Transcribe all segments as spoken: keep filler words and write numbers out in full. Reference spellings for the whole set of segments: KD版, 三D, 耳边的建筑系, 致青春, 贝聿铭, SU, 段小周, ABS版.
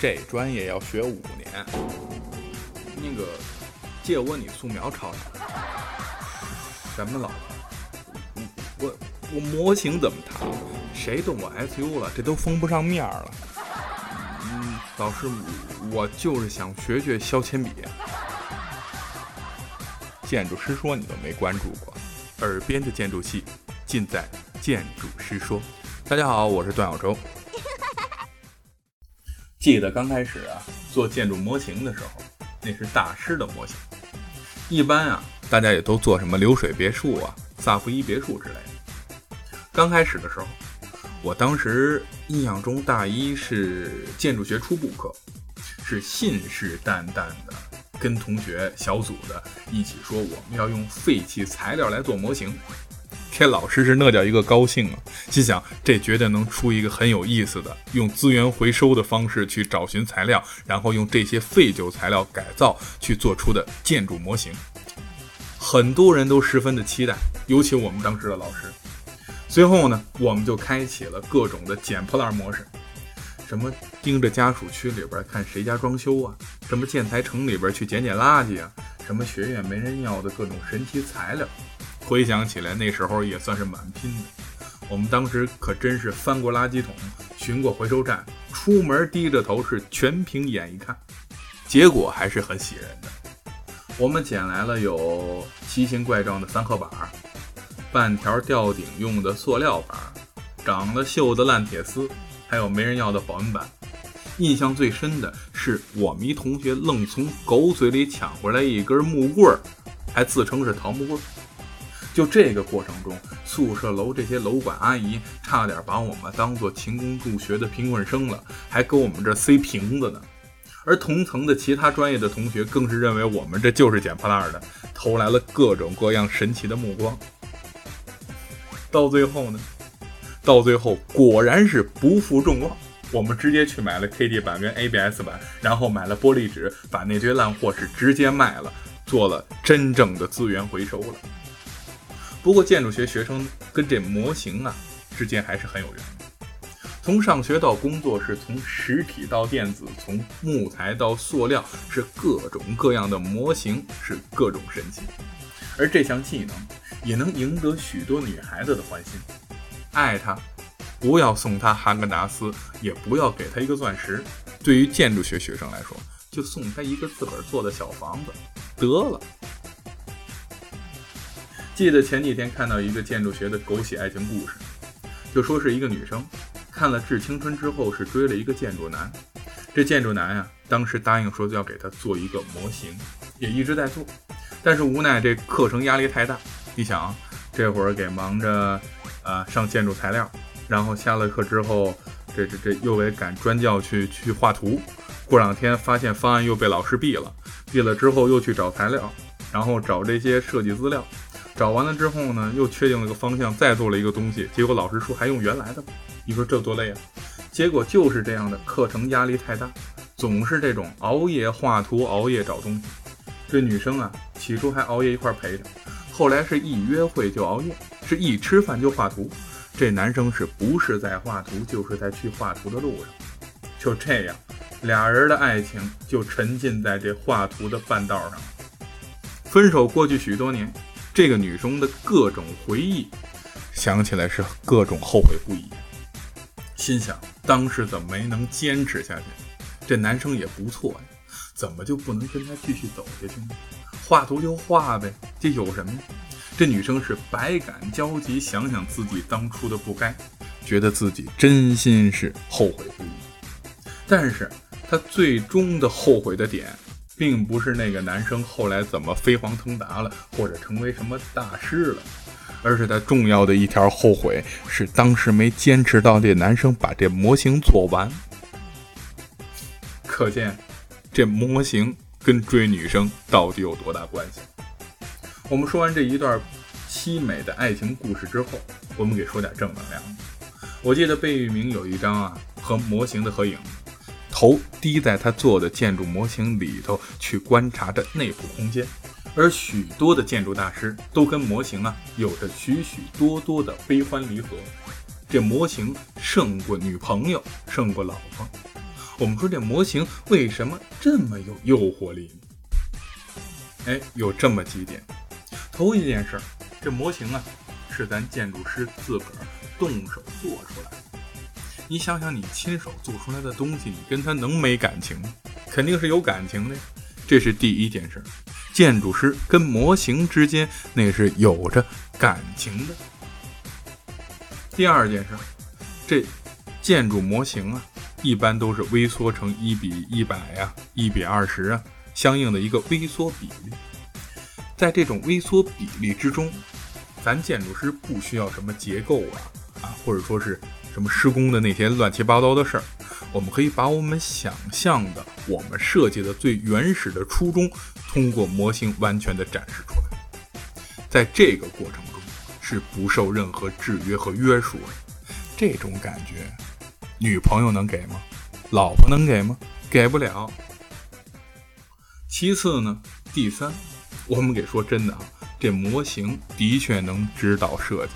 这专业要学五年。那个，借我你素描抄抄。什么老婆？我我模型怎么谈？谁动我 S U 了？这都封不上面了。嗯，老师，我就是想学学削铅笔。建筑师说你都没关注过，耳边的建筑系，尽在建筑师说。大家好，我是段小周。记得刚开始啊，做建筑模型的时候，那是大师的模型。一般啊，大家也都做什么流水别墅啊、萨伏伊别墅之类的。刚开始的时候，我当时印象中大一是建筑学初步课，是信誓旦旦的跟同学小组的一起说我们要用废弃材料来做模型。这老师是那叫一个高兴啊，心想这绝对能出一个很有意思的，用资源回收的方式去找寻材料，然后用这些废旧材料改造去做出的建筑模型。很多人都十分的期待，尤其我们当时的老师。随后呢，我们就开启了各种的捡破烂模式，什么盯着家属区里边看谁家装修啊，什么建材城里边去捡捡垃圾啊，什么学院没人要的各种神奇材料。回想起来那时候也算是蛮拼的，我们当时可真是翻过垃圾桶，巡过回收站，出门低着头是全凭眼一看，结果还是很喜人的。我们捡来了有奇形怪状的三合板，半条吊顶用的塑料板，长了锈的烂铁丝，还有没人要的保温板。印象最深的是我们一同学愣从狗嘴里抢回来一根木棍，还自称是桃木棍。就这个过程中，宿舍楼这些楼管阿姨差点把我们当作勤工助学的贫困生了，还给我们这塞瓶子呢。而同层的其他专业的同学更是认为我们这就是捡破烂的，投来了各种各样神奇的目光。到最后呢，到最后果然是不负众望，我们直接去买了 K D 版跟 A B S 版，然后买了玻璃纸，把那堆烂货是直接卖了，做了真正的资源回收了。不过建筑学学生跟这模型啊之间还是很有缘的。从上学到工作是从实体到电子，从木材到塑料，是各种各样的模型，是各种神奇。而这项技能也能赢得许多女孩子的欢心，爱她，不要送她哈根达斯，也不要给她一个钻石，对于建筑学学生来说，就送她一个自个儿做的小房子得了。记得前几天看到一个建筑学的狗血爱情故事，就说是一个女生看了《致青春》之后是追了一个建筑男，这建筑男啊当时答应说要给他做一个模型，也一直在做，但是无奈这课程压力太大，你想这会儿给忙着呃上建筑材料，然后下了课之后这这这又得赶专教去去画图，过两天发现方案又被老师毙了，毙了之后又去找材料，然后找这些设计资料，找完了之后呢，又确定了个方向，再做了一个东西，结果老师说还用原来的吧，你说这多累啊！结果就是这样的，课程压力太大，总是这种熬夜画图、熬夜找东西。这女生啊，起初还熬夜一块陪着，后来是一约会就熬夜，是一吃饭就画图。这男生是不是在画图，就是在去画图的路上。就这样，俩人的爱情就沉浸在这画图的半道上。分手过去许多年。这个女生的各种回忆想起来是各种后悔不已，心想当时怎么没能坚持下去，这男生也不错呀，怎么就不能跟他继续走下去呢？画图就画呗，这有什么呀？这女生是百感交集，想想自己当初的不该，觉得自己真心是后悔不已。但是她最终的后悔的点并不是那个男生后来怎么飞黄腾达了，或者成为什么大师了，而是他重要的一条后悔是当时没坚持到这男生把这模型做完。可见这模型跟追女生到底有多大关系。我们说完这一段凄美的爱情故事之后，我们给说点正能量。我记得贝聿铭有一张啊和模型的合影，头低在他做的建筑模型里头去观察着内部空间，而许多的建筑大师都跟模型啊有着许许多多的悲欢离合，这模型胜过女朋友，胜过老婆。我们说这模型为什么这么有诱惑力？哎，有这么几点。头一件事，这模型啊是咱建筑师自个儿动手做出来的。你想想，你亲手做出来的东西，你跟它能没感情吗？肯定是有感情的。这是第一件事，建筑师跟模型之间那是有着感情的。第二件事，这建筑模型啊一般都是微缩成一比一百啊 ,一比二十 啊，相应的一个微缩比例。在这种微缩比例之中，咱建筑师不需要什么结构啊啊，或者说是什么施工的那些乱七八糟的事儿，我们可以把我们想象的、我们设计的最原始的初衷，通过模型完全的展示出来。在这个过程中，是不受任何制约和约束的。这种感觉，女朋友能给吗？老婆能给吗？给不了。其次呢，第三，我们给说真的啊，这模型的确能指导设计。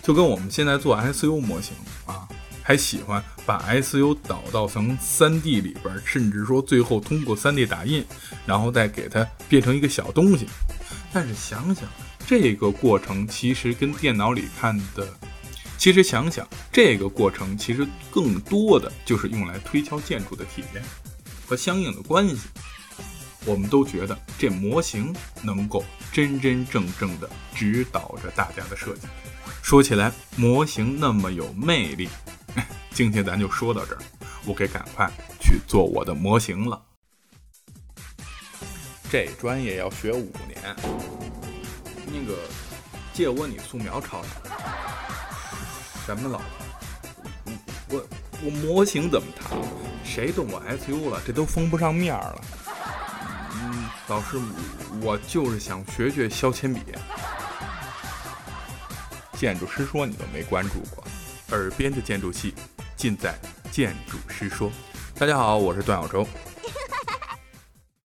就跟我们现在做 S U 模型啊，还喜欢把 S U 导到成 三D 里边，甚至说最后通过 三D 打印，然后再给它变成一个小东西。但是想想这个过程其实跟电脑里看的，其实想想这个过程其实更多的就是用来推敲建筑的体验和相应的关系。我们都觉得这模型能够真真正正的指导着大家的设计。说起来模型那么有魅力，今天咱就说到这儿，我给赶快去做我的模型了。这专业要学五年，那个借我你素描抄抄。什么老婆？我我模型怎么谈？谁动我 S U 了？这都封不上面了。嗯，老师，我就是想学学削铅笔。建筑师说你都没关注过，耳边的建筑系，尽在建筑师说。大家好，我是段小舟。